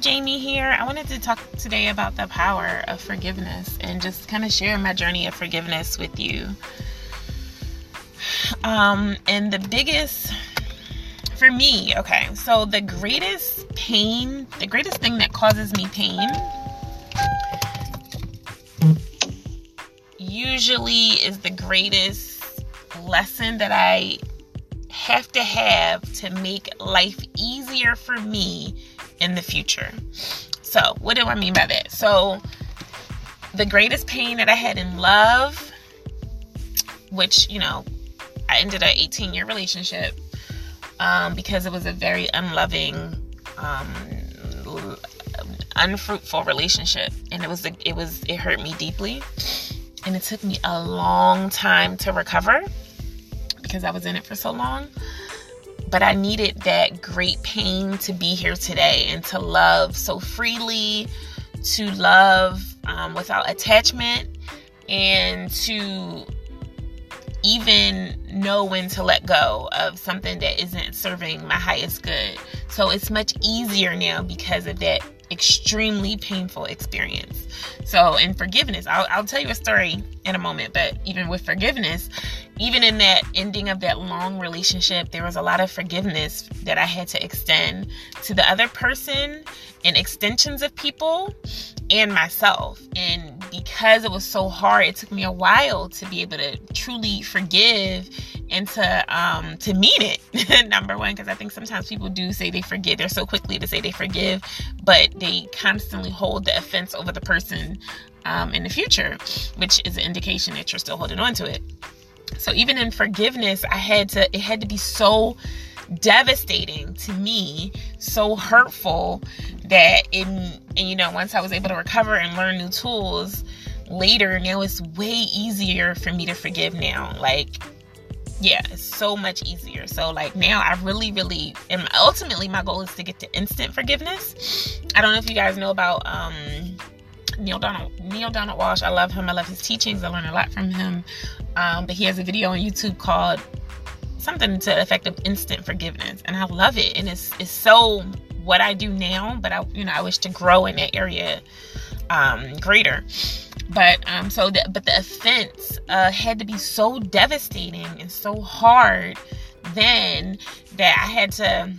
Jamie here. I wanted to talk today about the power of forgiveness and just kind of share my journey of forgiveness with you. And the biggest, for me, so the greatest pain, the greatest thing that causes me pain usually is the greatest lesson that I have to make life easier for me in the future. So what do I mean by that? So the greatest pain that I had in love, which, you know, I ended an 18-year relationship because it was a very unloving, unfruitful relationship, and it hurt me deeply, and it took me a long time to recover because I was in it for so long. But I needed that great pain to be here today and to love so freely, to love without attachment, and to even know when to let go of something that isn't serving my highest good. So it's much easier now because of that extremely painful experience. So in forgiveness, I'll tell you a story in a moment, but even with forgiveness, even in that ending of that long relationship, there was a lot of forgiveness that I had to extend to the other person and extensions of people and myself. And because it was so hard, it took me a while to be able to truly forgive and to mean it. Number one, because I think sometimes people do say they forgive. They're so quickly to say they forgive, but they constantly hold the offense over the person in the future, which is an indication that you're still holding on to it. So even in forgiveness, it had to be so devastating to me, so hurtful that once I was able to recover and learn new tools later, now it's way easier for me to forgive now. It's so much easier. So now I really, really am. Ultimately, my goal is to get to instant forgiveness. I don't know if you guys know about Neale Donald Walsch. I love him. I love his teachings. I learn a lot from him. But he has a video on YouTube called something to the effect of instant forgiveness, and I love it. And it's so what I do now, but I wish to grow in that area greater. But the offense had to be so devastating and so hard then that I had to,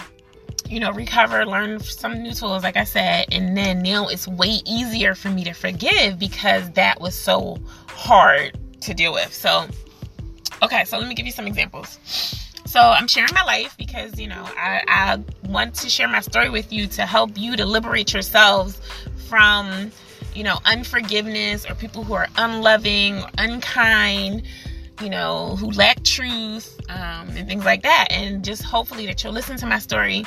recover, learn some new tools, like I said. And then now it's way easier for me to forgive because that was so hard to deal with. So, so let me give you some examples. So I'm sharing my life because, I want to share my story with you to help you to liberate yourselves from, unforgiveness or people who are unloving, or unkind, who lack truth, and things like that. And just hopefully that you'll listen to my story,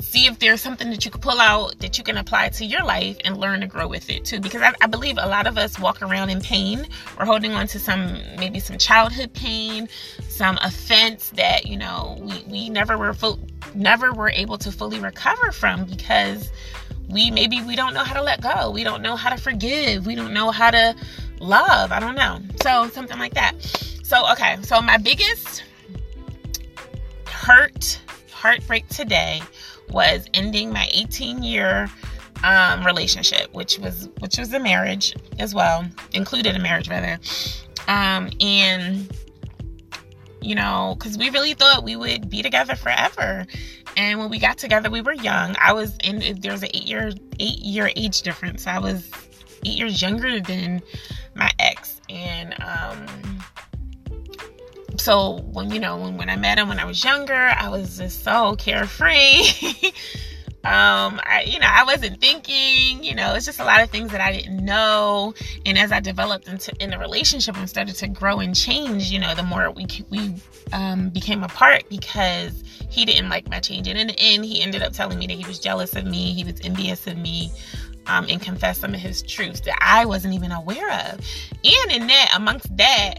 see if there's something that you can pull out that you can apply to your life and learn to grow with it too. Because I believe a lot of us walk around in pain. We're holding on to maybe some childhood pain, some offense that, we never were able to fully recover from because we don't know how to let go. We don't know how to forgive. We don't know how to love. I don't know. So something like that. So my biggest heartbreak today was ending my 18-year relationship, which was a marriage as well, included a marriage rather. And because we really thought we would be together forever. And when we got together, we were young. There was an eight-year age difference. I was 8 years younger than my ex. And so when I met him when I was younger, I was just so carefree. I wasn't thinking, it's just a lot of things that I didn't know. And as I developed in the relationship and started to grow and change, the more we became apart because he didn't like my change. And in the end, he ended up telling me that he was jealous of me. He was envious of me. And confessed some of his truths that I wasn't even aware of. And amongst that,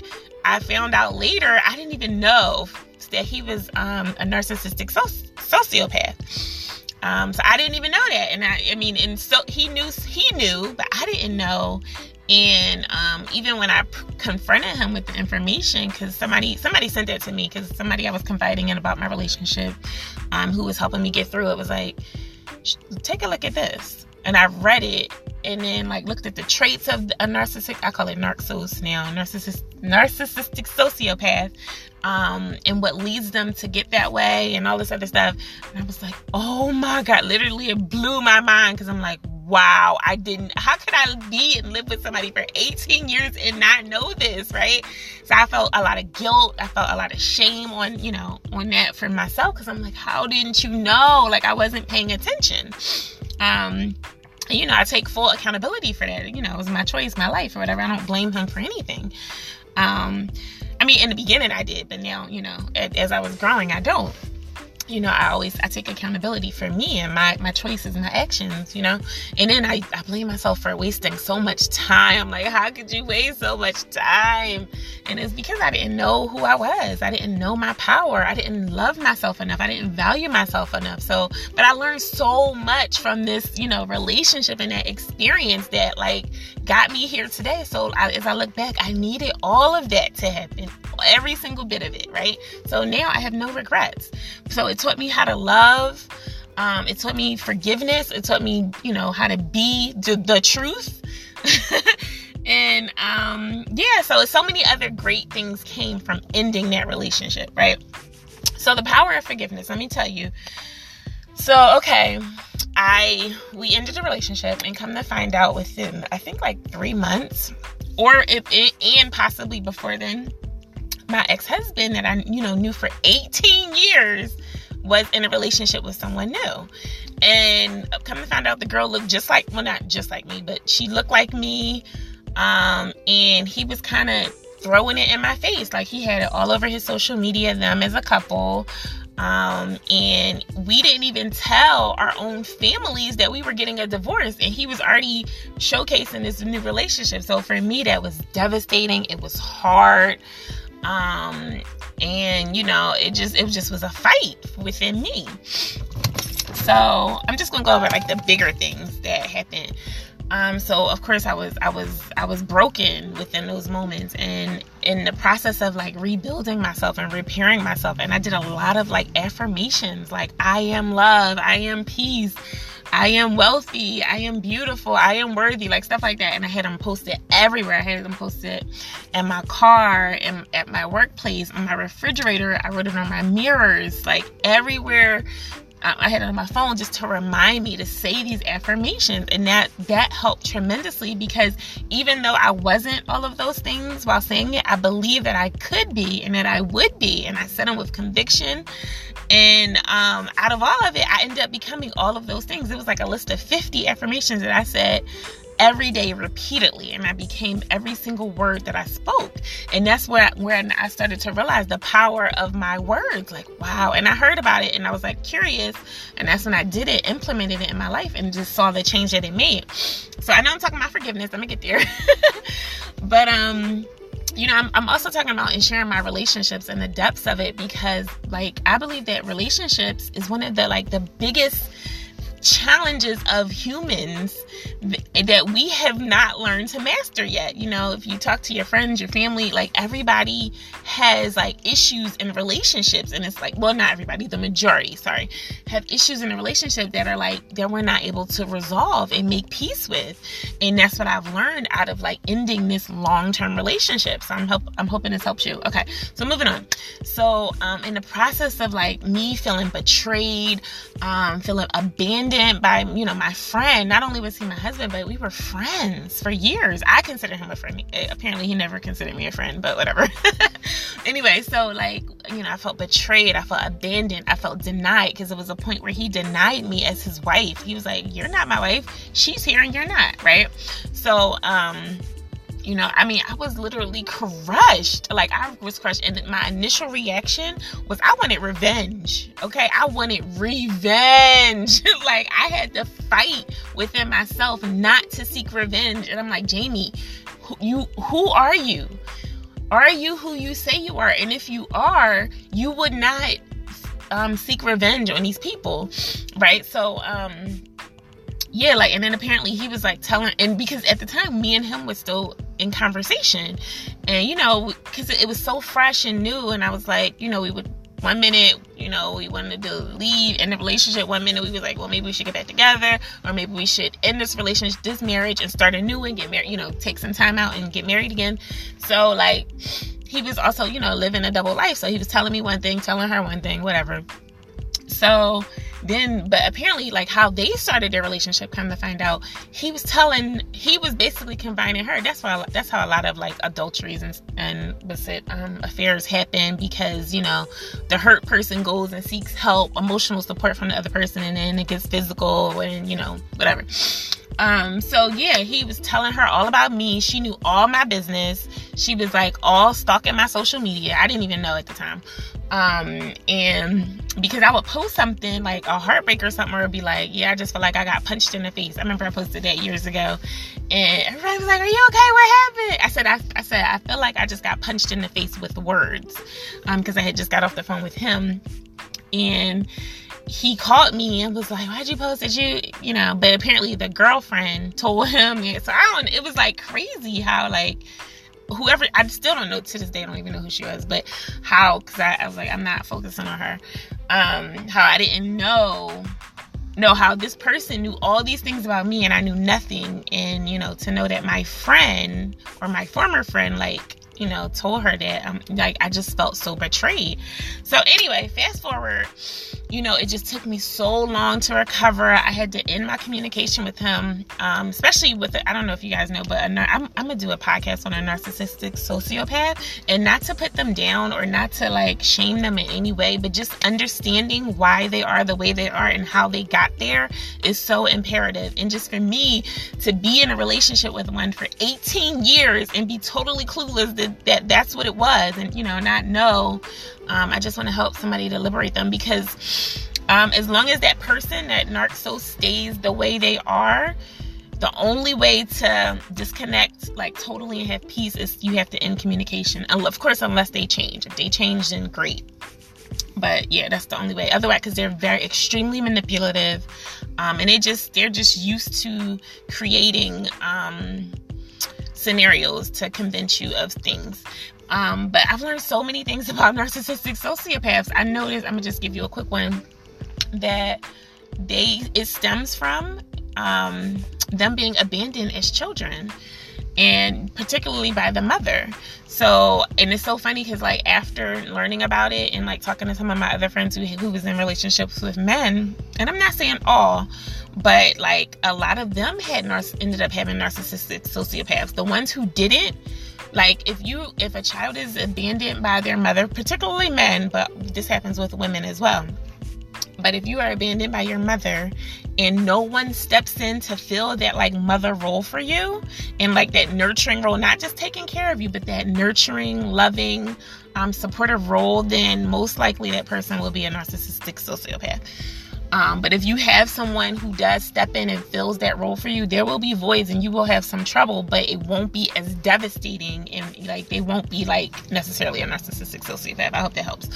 I found out later, I didn't even know that he was a narcissistic sociopath. So I didn't even know that. And so he knew, but I didn't know. And even when I confronted him with the information, because somebody sent that to me, because somebody I was confiding in about my relationship, who was helping me get through it, was like, take a look at this. And I read it and then like looked at the traits of a narcissistic, I call it narcos now, narcissistic sociopath, and what leads them to get that way and all this other stuff. And I was like, oh my God, literally it blew my mind, because I'm like, wow, how could I be and live with somebody for 18 years and not know this, right? So I felt a lot of guilt. I felt a lot of shame on that for myself, because I'm like, how didn't you know? Like, I wasn't paying attention. I take full accountability for that. It was my choice, my life or whatever. I don't blame him for anything. In the beginning I did, but now, as I was growing, I don't. I take accountability for me and my choices, my actions, and then I blame myself for wasting so much time. Like, how could you waste so much time? And it's because I didn't know who I was. I didn't know my power. I didn't love myself enough. I didn't value myself enough. So, but I learned so much from this, relationship and that experience that like got me here today. So as I look back, I needed all of that to happen, every single bit of it. Right. So now I have no regrets. So it taught me how to love. It taught me forgiveness. It taught me, how to be the truth. And, so many other great things came from ending that relationship, right? So the power of forgiveness, let me tell you. So, okay, we ended the relationship, and come to find out within, I think, like 3 months, or and possibly before then, my ex-husband that I, knew for 18 years was in a relationship with someone new. And come to find out, the girl looked just like, well, not just like me, but she looked like me. And he was kind of throwing it in my face. Like, he had it all over his social media, them as a couple. And we didn't even tell our own families that we were getting a divorce, and he was already showcasing this new relationship. So for me, that was devastating. It was hard. And it just was a fight within me. So I'm just going to go over like the bigger things that happened. So of course I was broken within those moments, and in the process of like rebuilding myself and repairing myself. And I did a lot of like affirmations, like I am love, I am peace, I am wealthy, I am beautiful, I am worthy, like stuff like that. And I had them posted everywhere. I had them posted in my car, and at my workplace, on my refrigerator. I wrote it on my mirrors, like everywhere. I had it on my phone just to remind me to say these affirmations. And that helped tremendously, because even though I wasn't all of those things while saying it, I believed that I could be and that I would be. And I said them with conviction. And out of all of it, I ended up becoming all of those things. It was like a list of 50 affirmations that I said every day repeatedly, and I became every single word that I spoke. And that's when I started to realize the power of my words. Like, wow. And I heard about it, and I was like curious, and that's when I did it, implemented it in my life, and just saw the change that it made. So I know I'm talking about forgiveness, let me get there. But I'm also talking about ensuring my relationships and the depths of it, because like I believe that relationships is one of the like the biggest challenges of humans that we have not learned to master yet. If you talk to your friends, your family, like everybody has like issues in relationships, and it's like, well, not everybody, the majority, sorry, have issues in a relationship that are like, that we're not able to resolve and make peace with. And that's what I've learned out of like ending this long-term relationship. So I'm hoping this helps you. Okay. So moving on. So, in the process of like me feeling betrayed, feeling abandoned by, my friend, not only was he my husband, but we were friends for years. I considered him a friend. Apparently he never considered me a friend, but whatever. Anyway, so like, I felt betrayed. I felt abandoned. I felt denied, because it was a point where he denied me as his wife. He was like, you're not my wife. She's here and you're not. Right. So, I was literally crushed. Like, I was crushed. And my initial reaction was I wanted revenge. Okay. I wanted revenge. Like, I had to fight within myself not to seek revenge. And I'm like, Jamie, who are you? Are you who you say you are? And if you are, you would not, seek revenge on these people. Right. So, and then apparently he was like telling, and because at the time me and him was still in conversation, and because it was so fresh and new, and I was like, we would One minute, you know, we wanted to leave, end the relationship. One minute we was like, well, maybe we should get back together, or maybe we should end this relationship, this marriage, and start a new one, get married, you know, take some time out and get married again. So, like, he was also, you know, living a double life. So he was telling me one thing, telling her one thing, whatever. So then, but apparently, like, how they started their relationship, come to find out, he was basically combining her. That's how a lot of, like, adulteries and affairs happen, because, you know, the hurt person goes and seeks help, emotional support from the other person, and then it gets physical, and, you know, whatever. So yeah, he was telling her all about me. She knew all my business. She was, like, all stalking my social media. I didn't even know at the time. And because I would post something like a heartbreak or something, or it'd be like, yeah, I just feel like I got punched in the face. I remember I posted that years ago, and everybody was like, are you okay? What happened? I said, I feel like I just got punched in the face with words. Cause I had just got off the phone with him, and he called me and was like, why'd you post that? You know, but apparently the girlfriend told him. And so it was, like, crazy how, like, whoever, I still don't know to this day, I don't even know who she was, but how, because I was like, I'm not focusing on her, how I didn't know how this person knew all these things about me and I knew nothing. And, you know, to know that my friend, or my former friend, like, you know, told her that, like, I just felt so betrayed. So anyway, fast forward, you know, it just took me so long to recover. I had to end my communication with him, especially with, I don't know if you guys know, but I'm going to do a podcast on a narcissistic sociopath, and not to put them down or not to, like, shame them in any way, but just understanding why they are the way they are and how they got there is so imperative. And just for me to be in a relationship with one for 18 years and be totally clueless that's what it was, and, you know, not know. I just want to help somebody to liberate them, because as long as that person, that narcissist, stays the way they are, the only way to disconnect, like, totally and have peace is you have to end communication. And of course, unless they change. If they change, then great. But yeah, that's the only way. Otherwise, because they're very extremely manipulative, and they're just used to creating scenarios to convince you of things. But I've learned so many things about narcissistic sociopaths. I noticed, I'm gonna just give you a quick one, that it stems from them being abandoned as children, and particularly by the mother. So, and it's so funny because, like, after learning about it and, like, talking to some of my other friends who was in relationships with men, and I'm not saying all, but, like, a lot of them had ended up having narcissistic sociopaths. The ones who didn't, like, if a child is abandoned by their mother, particularly men, but this happens with women as well. But if you are abandoned by your mother and no one steps in to fill that, like, mother role for you, and, like, that nurturing role, not just taking care of you, but that nurturing, loving, supportive role, then most likely that person will be a narcissistic sociopath. But if you have someone who does step in and fills that role for you, there will be voids and you will have some trouble, but it won't be as devastating, and, like, they won't be, like, necessarily a narcissistic sociopath. I hope that helps.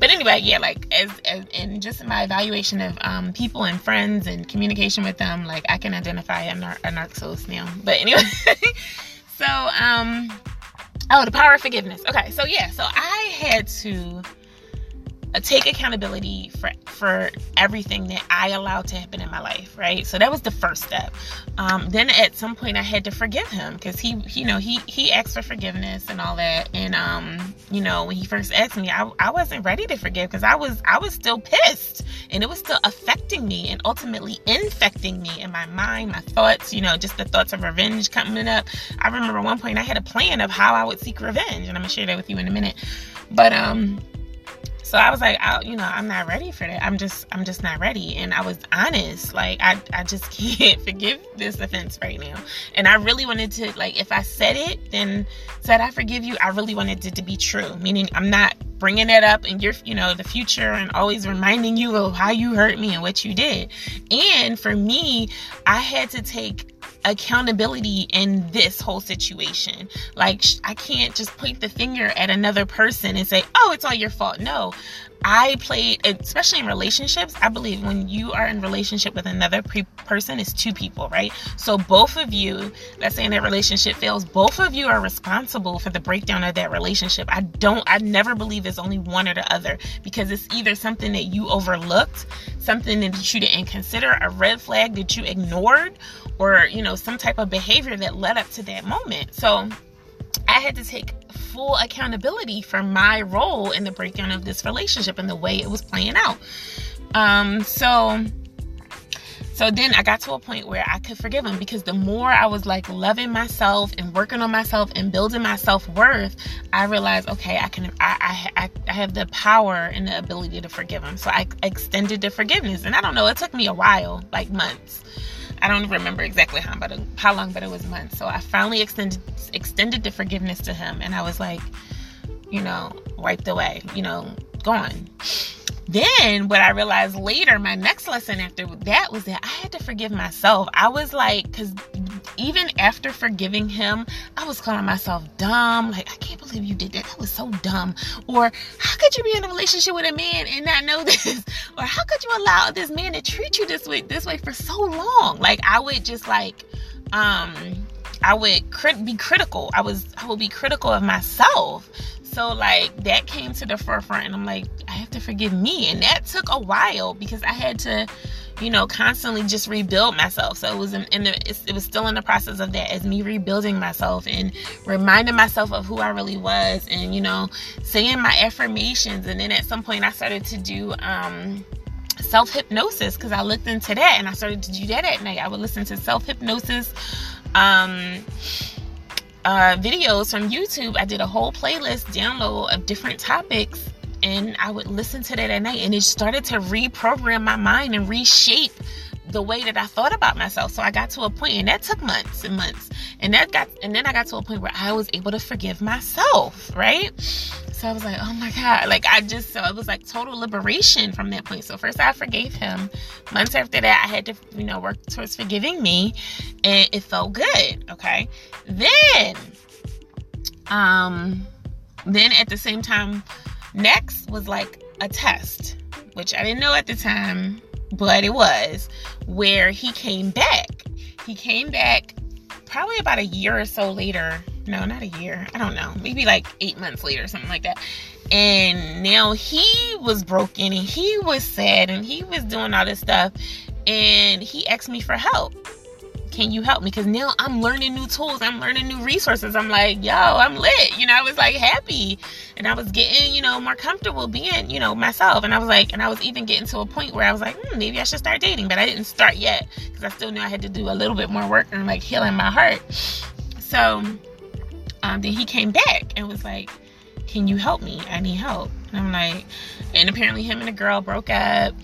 But anyway, yeah, like, and just in my evaluation of people and friends and communication with them, like, I can identify a narcissist now. But anyway, so, the power of forgiveness. Okay, so yeah, so I had to take accountability for everything that I allowed to happen in my life, right? So that was the first step. Then at some point I had to forgive him, because he asked for forgiveness and all that. And you know, when he first asked me, I wasn't ready to forgive, because I was still pissed, and it was still affecting me and ultimately infecting me in my mind, my thoughts, you know, just the thoughts of revenge coming up. I remember at one point I had a plan of how I would seek revenge, and I'm gonna share that with you in a minute. But so I was like, I'm not ready for that. I'm just not ready. And I was honest. Like, I just can't forgive this offense right now. And I really wanted to, like, if I said it, then said I forgive you, I really wanted it to be true. Meaning I'm not bringing that up in your, you know, the future, and always reminding you of how you hurt me and what you did. And for me, I had to take accountability in this whole situation. Like, I can't just point the finger at another person and say, oh, it's all your fault. No, I played, especially in relationships, I believe when you are in relationship with another person, it's two people, right? So both of you, let's say in that relationship fails, both of you are responsible for the breakdown of that relationship. I never believe there's only one or the other, because it's either something that you overlooked, something that you didn't consider, a red flag that you ignored, or, you know, some type of behavior that led up to that moment. So I had to take full accountability for my role in the breakdown of this relationship and the way it was playing out. So then I got to a point where I could forgive him, because the more I was like loving myself and working on myself and building my self-worth, I realized, okay, I have the power and the ability to forgive him. So I extended the forgiveness, and I don't know, it took me a while, like months. I don't remember exactly how long, but it was months. So I finally extended the forgiveness to him, and I was like, you know, wiped away, you know, gone. Then what I realized later, my next lesson after that, was that I had to forgive myself. I was like, because even after forgiving him, I was calling myself dumb. Like, I can't believe you did that. That was so dumb. Or how could you be in a relationship with a man and not know this? Or how could you allow this man to treat you this way for so long? Like, I would just like, I would be critical. I would be critical of myself. So like that came to the forefront, and I'm like, I have to forgive me. And that took a while, because I had to, you know, constantly just rebuild myself. So it was it was still in the process of that, as me rebuilding myself and reminding myself of who I really was, and, you know, saying my affirmations. And then at some point I started to do self-hypnosis, because I looked into that, and I started to do that at night. I would listen to self-hypnosis videos from YouTube. I did a whole playlist download of different topics, and I would listen to that at night, and it started to reprogram my mind and reshape the way that I thought about myself. So I got to a point, and that took months and months, and then I got to a point where I was able to forgive myself, right? So I was like, oh my God, like so it was like total liberation from that point. So first I forgave him. Months after that, I had to, you know, work towards forgiving me, and it felt good. Okay. Then at the same time, next was like a test, which I didn't know at the time, but it was where he came back. He came back probably about a year or so later. No, not a year. I don't know. Maybe like 8 months later or something like that. And now he was broken, and he was sad, and he was doing all this stuff. And he asked me for help. Can you help me? Because now I'm learning new tools. I'm learning new resources. I'm like, yo, I'm lit. You know, I was like happy. And I was getting, you know, more comfortable being, you know, myself. And I was like, and I was even getting to a point where I was like, maybe I should start dating. But I didn't start yet, because I still knew I had to do a little bit more work and like healing my heart. So then he came back and was like, can you help me? I need help. And I'm like, and apparently him and the girl broke up.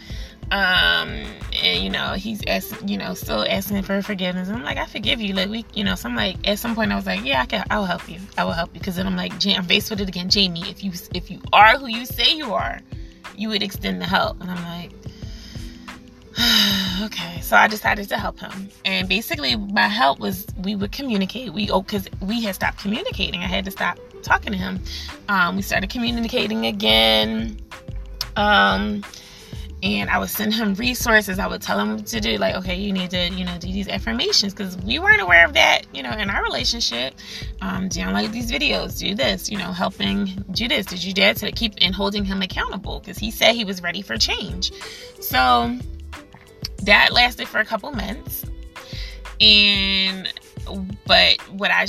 And, you know, he's asking, you know, still asking for forgiveness. And I'm like, I forgive you. Like, we, you know, so I'm like, at some point I was like, yeah, I will help you. I will help you. Cause then I'm like, I'm faced with it again. Jamie, if you are who you say you are, you would extend the help. And I'm like, okay. So I decided to help him. And basically my help was, we would communicate. Cause we had stopped communicating. I had to stop talking to him. We started communicating again. And I would send him resources. I would tell him what to do. Like, okay, you need to, you know, do these affirmations. Because we weren't aware of that, you know, in our relationship. Download these videos. Do this. You know, helping do this. Did you dare to keep and holding him accountable? Because he said he was ready for change. So that lasted for a couple months. But what I...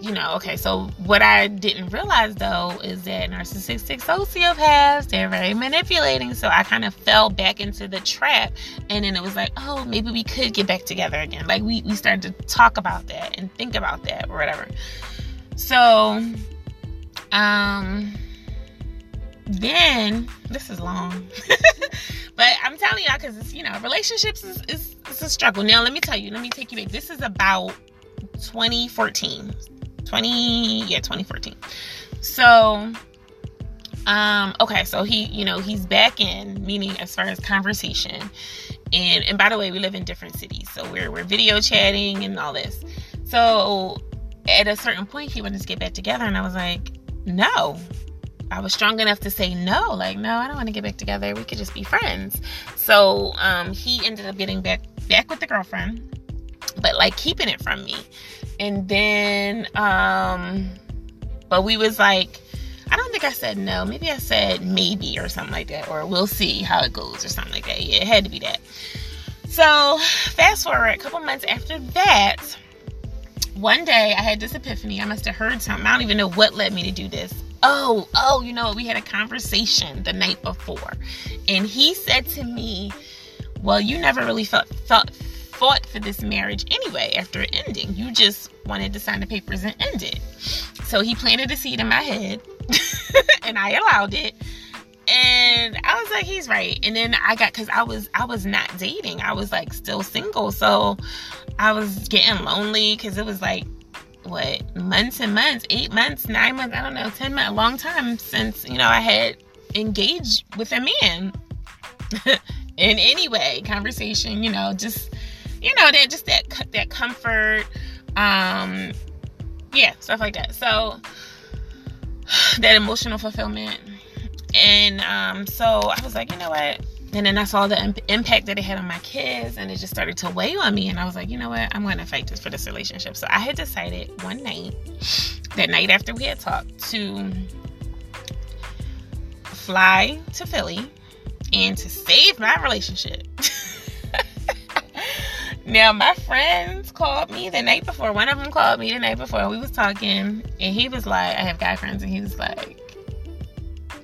You know, okay, so what I didn't realize, though, is that narcissistic sociopaths, they're very manipulating. So I kind of fell back into the trap. And then it was like, oh, maybe we could get back together again. Like, we started to talk about that and think about that or whatever. So, then, this is long. But I'm telling y'all, because, it's, you know, relationships is it's a struggle. Now, let me take you back. This is about 2014. 2014. So, okay. So he, you know, he's back in, meaning as far as conversation, and by the way, we live in different cities, so we're video chatting and all this. So at a certain point, he wanted to get back together, and I was like, no, I was strong enough to say no, like, no, I don't want to get back together. We could just be friends. So he ended up getting back with the girlfriend, but like keeping it from me. And then, but we was like, I don't think I said no. Maybe I said maybe or something like that, or we'll see how it goes or something like that. Yeah, it had to be that. So fast forward a couple months after that, one day I had this epiphany. I must have heard something. I don't even know what led me to do this. Oh, you know, we had a conversation the night before, and he said to me, well, you never really fought for this marriage anyway after it ending. You just wanted to sign the papers and end it. So he planted a seed in my head and I allowed it. And I was like, he's right. And then I got, cause I was not dating. I was like still single. So I was getting lonely, cause it was like, what, months and months, 8 months, 9 months, I don't know, 10 months, a long time since, you know, I had engaged with a man in any way, conversation, you know, just, you know, that, just that comfort, yeah, stuff like that. So that emotional fulfillment. And, so I was like, you know what? And then I saw the impact that it had on my kids, and it just started to weigh on me. And I was like, you know what? I'm going to fight this for this relationship. So I had decided one night, that night after we had talked, to fly to Philly and to save my relationship. Now, my friends called me the night before. One of them called me the night before. We was talking, and he was like, I have guy friends, and he was like,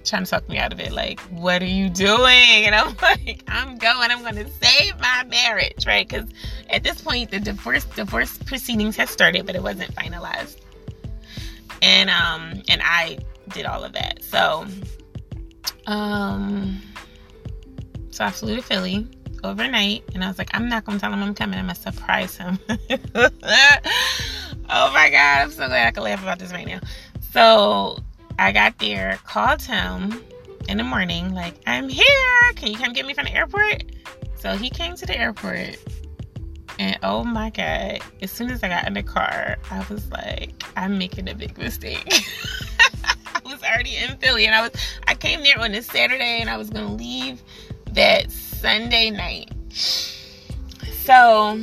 trying to talk me out of it, like, what are you doing? And I'm like, I'm gonna save my marriage, right? Because at this point the divorce proceedings had started, but it wasn't finalized. And and I did all of that. So so I flew to Philly overnight, and I was like, I'm not gonna tell him I'm coming. I'm gonna surprise him. Oh my God, I'm so glad I can laugh about this right now. So I got there, called him in the morning, like, I'm here. Can you come get me from the airport? So he came to the airport, and oh my God, as soon as I got in the car, I was like, I'm making a big mistake. I was already in Philly, and I came there on a Saturday, and I was going to leave that Sunday night. So,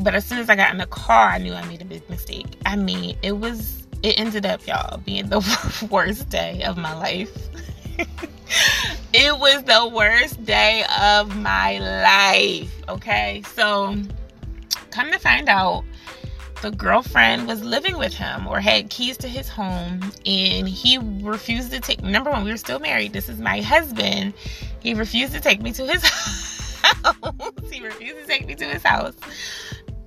but as soon as I got in the car, I knew I made a big mistake. I mean, it ended up, y'all, being the worst day of my life. It was the worst day of my life, okay? So, come to find out, the girlfriend was living with him or had keys to his home, and he refused to take... Number one, we were still married. This is my husband. He refused to take me to his house. He refused to take me to his house.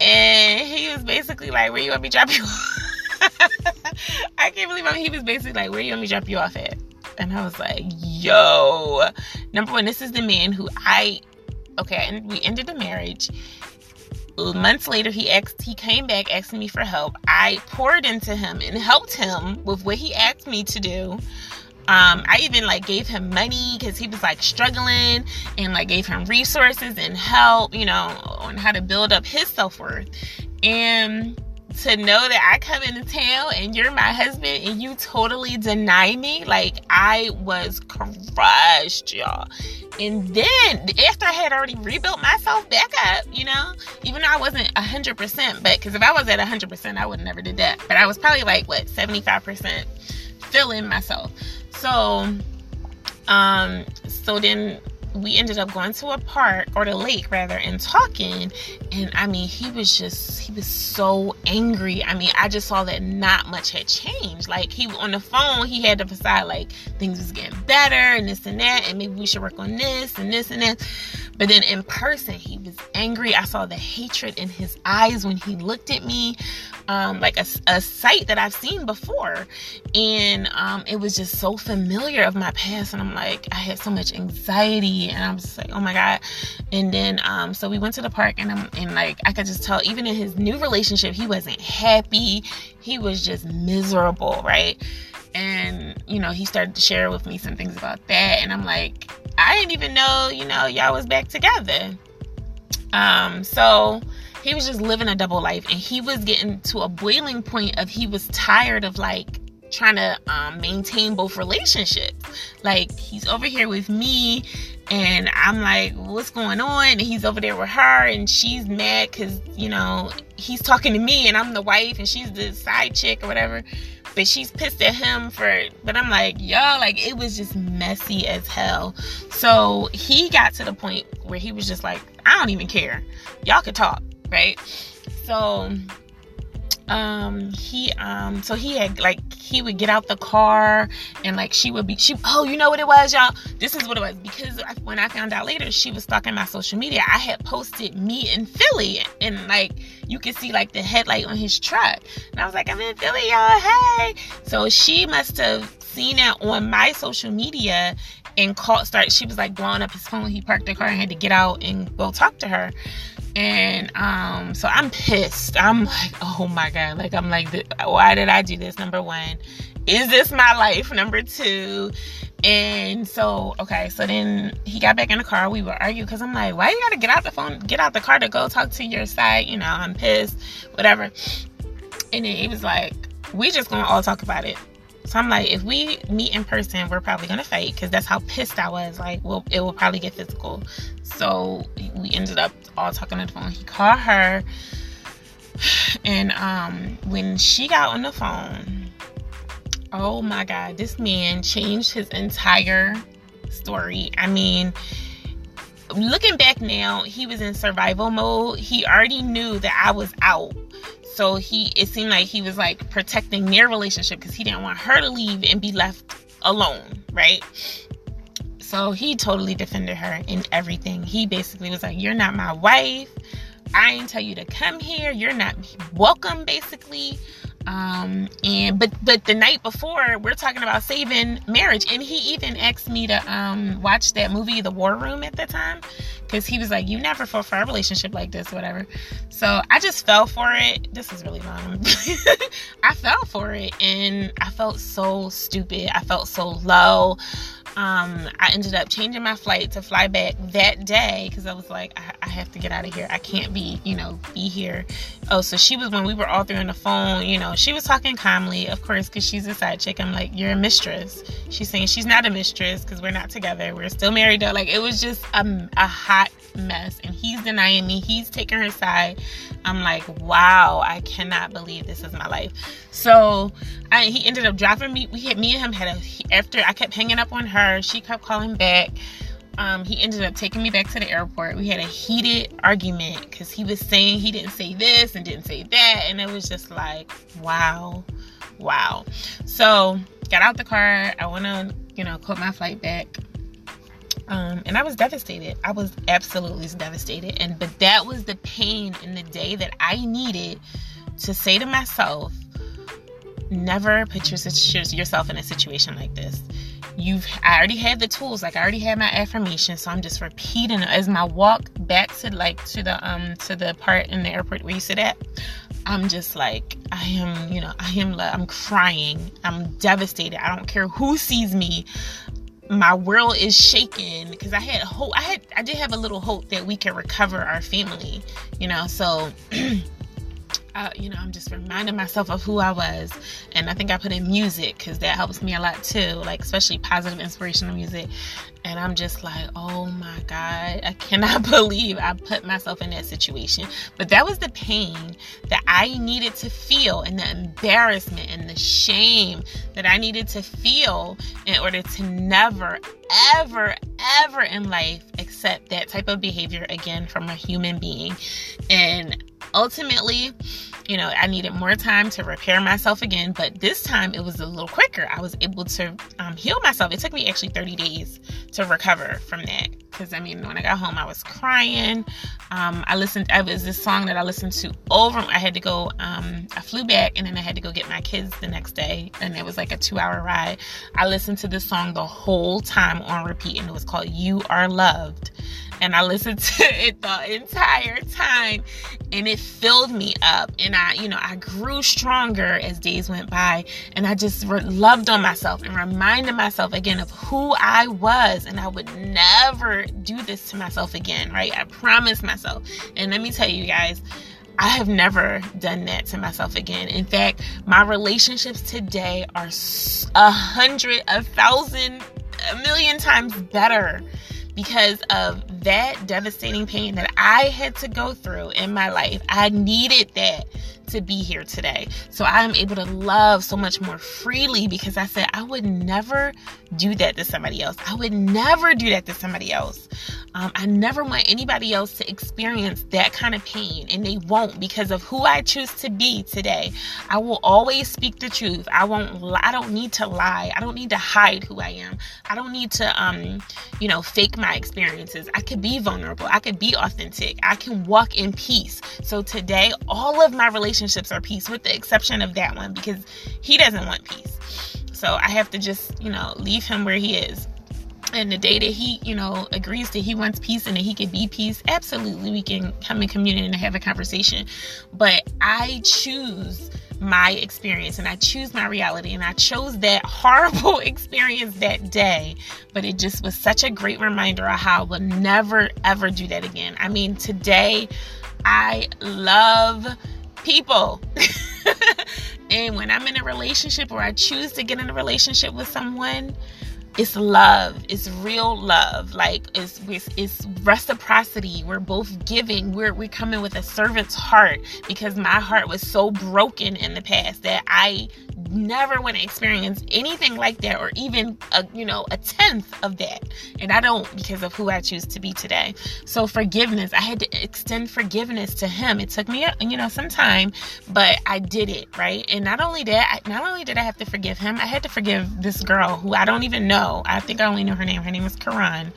And he was basically like, where you want me to drop you off? I can't believe him. He was basically like, where you want me to drop you off at? And I was like, yo. Number one, this is the man who we ended the marriage. Months later, he came back asking me for help. I poured into him and helped him with what he asked me to do. I even like gave him money because he was like struggling, and like gave him resources and help, you know, on how to build up his self-worth. And to know that I come into town and you're my husband and you totally deny me, like, I was crushed, y'all. And then after I had already rebuilt myself back up, you know, even though I wasn't 100%, but because if I was at 100%, I would never did that. But I was probably like, what, 75% filling myself. So, so then we ended up going to a park, or the lake rather, and talking. And I mean, he was so angry. I mean, I just saw that not much had changed. Like, he on the phone, he had to decide like things was getting better and this and that, and maybe we should work on this and this and that. But then in person, he was angry. I saw the hatred in his eyes when he looked at me, like a sight that I've seen before. And it was just so familiar of my past. And I'm like, I had so much anxiety, and I'm just like, oh my God. And then, so we went to the park, and like, I could just tell, even in his new relationship, he wasn't happy. He was just miserable, right? And, you know, he started to share with me some things about that. And I'm like, I didn't even know, you know, y'all was back together. So he was just living a double life, and he was getting to a boiling point of, he was tired of like trying to maintain both relationships. Like, he's over here with me and I'm like, what's going on? And he's over there with her and she's mad because, you know, he's talking to me and I'm the wife and she's the side chick or whatever. But she's pissed at him but I'm like, yo, like, it was just messy as hell. So he got to the point where he was just like, I don't even care. Y'all could talk, right? So he had, like, he would get out the car and, like, oh, you know what it was, y'all? This is what it was, because when I found out later, she was stalking my social media. I had posted me in Philly and, like, you could see, like, the headlight on his truck. And I was like, I'm in Philly, y'all, hey. So she must have seen it on my social media and she was, like, blowing up his phone. He parked the car and had to get out and go talk to her. And so I'm pissed. I'm like, oh my God. Like, I'm like, why did I do this? Number one, is this my life? Number two. And so, okay. So then he got back in the car. We were arguing because I'm like, why you gotta get out the car to go talk to your side? You know, I'm pissed, whatever. And then he was like, we just gonna all talk about it. So I'm like, if we meet in person, we're probably going to fight, because that's how pissed I was. Like, well, it will probably get physical. So we ended up all talking on the phone. He called her. And when she got on the phone, oh, my God, this man changed his entire story. I mean, looking back now, he was in survival mode. He already knew that I was out. So it seemed like he was, like, protecting their relationship because he didn't want her to leave and be left alone, right? So he totally defended her in everything. He basically was like, you're not my wife. I ain't tell you to come here. You're not welcome, basically. But the night before, we're talking about saving marriage. And he even asked me to watch that movie, The War Room, at the time, because he was like, you never fought for a relationship like this, whatever. So I just fell for it. This is really long. I fell for it and I felt so stupid. I felt so low. I ended up changing my flight to fly back that day because I was like, I have to get out of here. I can't be here. Oh, so she was, when we were all through on the phone, you know, she was talking calmly, of course, because she's a side chick. I'm like, you're a mistress. She's saying she's not a mistress because we're not together. We're still married, though. Like, it was just a hot mess. And he's denying me. He's taking her side. I'm like, wow, I cannot believe this is my life. So he ended up dropping me. Me and him after I kept hanging up on her. She kept calling back. He ended up taking me back to the airport. We had a heated argument because he was saying he didn't say this and didn't say that. And it was just like, wow. So got out the car. I went on, caught my flight back. And I was devastated. I was absolutely devastated. But that was the pain in the day that I needed to say to myself, never put yourself in a situation like this. I already had the tools. Like, I already had my affirmations, so I'm just repeating as my walk back to the part in the airport where you sit at. I'm just like, I am loved. I'm crying. I'm devastated. I don't care who sees me. My world is shaken because I had hope. I did have a little hope that we could recover our family. So. I'm just reminding myself of who I was. And I think I put in music because that helps me a lot too, like especially positive inspirational music. And I'm just like, oh my God, I cannot believe I put myself in that situation. But that was the pain that I needed to feel, and the embarrassment and the shame that I needed to feel in order to never, ever, ever in life accept that type of behavior again from a human being. And ultimately, I needed more time to repair myself again, but this time it was a little quicker. I was able to heal myself. It took me actually 30 days to recover from that, because when I got home, I was crying. It was this song that I listened to over. I had to go, I flew back and then I had to go get my kids the next day, and it was like a 2-hour ride. I listened to this song the whole time on repeat, and it was called You Are Loved. And I listened to it the entire time, and it filled me up. And I grew stronger as days went by, and I just loved on myself and reminded myself again of who I was, and I would never do this to myself again, right? I promised myself. And let me tell you guys, I have never done that to myself again. In fact, my relationships today are 100, 1,000, 1,000,000 times better because of that devastating pain that I had to go through in my life. I needed that to be here today. So I'm able to love so much more freely because I said, I would never do that to somebody else. I would never do that to somebody else. I never want anybody else to experience that kind of pain, and they won't, because of who I choose to be today. I will always speak the truth. I don't need to lie. I don't need to hide who I am. I don't need to, fake my experiences. I could be vulnerable. I could be authentic. I can walk in peace. So today, all of my relationships are peace, with the exception of that one, because he doesn't want peace. So I have to just, leave him where he is. And the day that he, agrees that he wants peace and that he can be peace, absolutely, we can come in communion and have a conversation. But I choose my experience, and I choose my reality, and I chose that horrible experience that day. But it just was such a great reminder of how I will never, ever do that again. I mean, today, I love people. And when I'm in a relationship, or I choose to get in a relationship with someone, it's love. It's real love. Like, it's reciprocity. We're both giving. We're coming with a servant's heart, because my heart was so broken in the past that I never want to experience anything like that, or even a tenth of that. And I don't, because of who I choose to be today. So forgiveness, I had to extend forgiveness to him. It took me, some time, but I did it, right? And not only did I have to forgive him, I had to forgive this girl who I don't even know. I think I only know her name. Her name is Karan.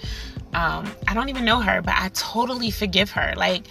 I don't even know her, but I totally forgive her. Like,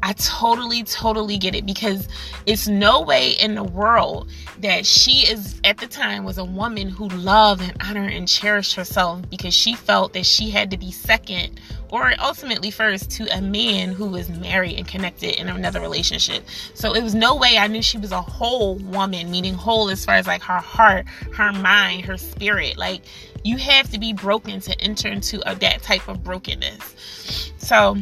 I totally, totally get it, because it's no way in the world that she is, at the time, was a woman who loved and honored and cherished herself, because she felt that she had to be second, or ultimately first, to a man who was married and connected in another relationship. So it was no way I knew she was a whole woman, meaning whole as far as like her heart, her mind, her spirit. Like, you have to be broken to enter into that type of brokenness. So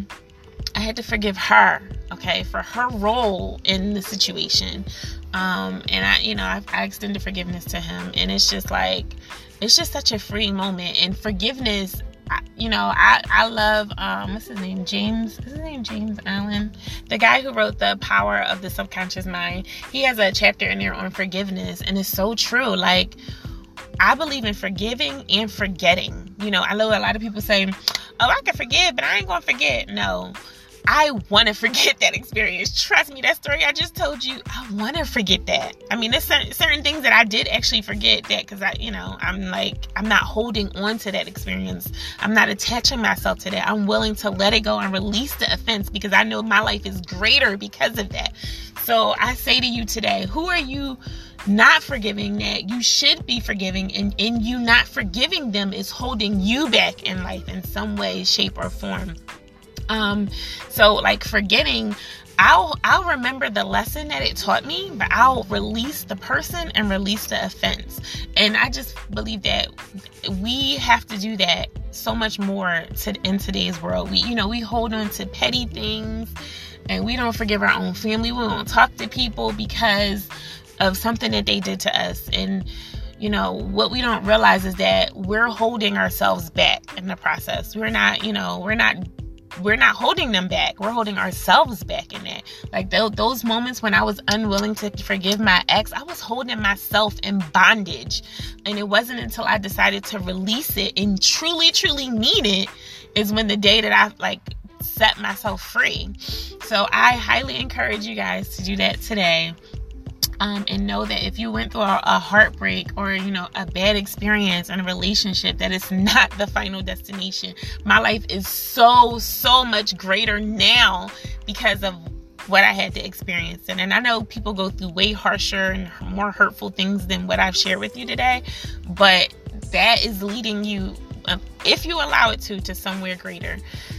I had to forgive her, okay, for her role in the situation. And I extended forgiveness to him, and it's just such a free moment. And forgiveness, I love, what's his name? James Allen, the guy who wrote The Power of the Subconscious Mind. He has a chapter in there on forgiveness, and it's so true. Like, I believe in forgiving and forgetting. I know a lot of people say, oh, I can forgive, but I ain't gonna forget. No. I want to forget that experience. Trust me, that story I just told you, I want to forget that. I mean, there's certain things that I did actually forget that, because I'm not holding on to that experience. I'm not attaching myself to that. I'm willing to let it go and release the offense, because I know my life is greater because of that. So I say to you today, who are you not forgiving that you should be forgiving? And in you not forgiving them is holding you back in life in some way, shape, or form. So like forgetting, I'll remember the lesson that it taught me, but I'll release the person and release the offense. And I just believe that we have to do that so much more in today's world. We hold on to petty things, and we don't forgive our own family. We won't talk to people because of something that they did to us. And what we don't realize is that we're holding ourselves back in the process. We're not holding them back. We're holding ourselves back in that. Like those moments when I was unwilling to forgive my ex, I was holding myself in bondage. And it wasn't until I decided to release it and truly, truly mean it is when the day that I set myself free. So I highly encourage you guys to do that today. And know that if you went through a heartbreak or, a bad experience in a relationship, that it's not the final destination. My life is so, so much greater now because of what I had to experience. And I know people go through way harsher and more hurtful things than what I've shared with you today, but that is leading you, if you allow it to somewhere greater.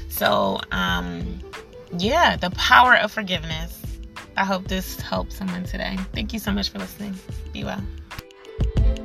So, the power of forgiveness. I hope this helps someone today. Thank you so much for listening. Be well.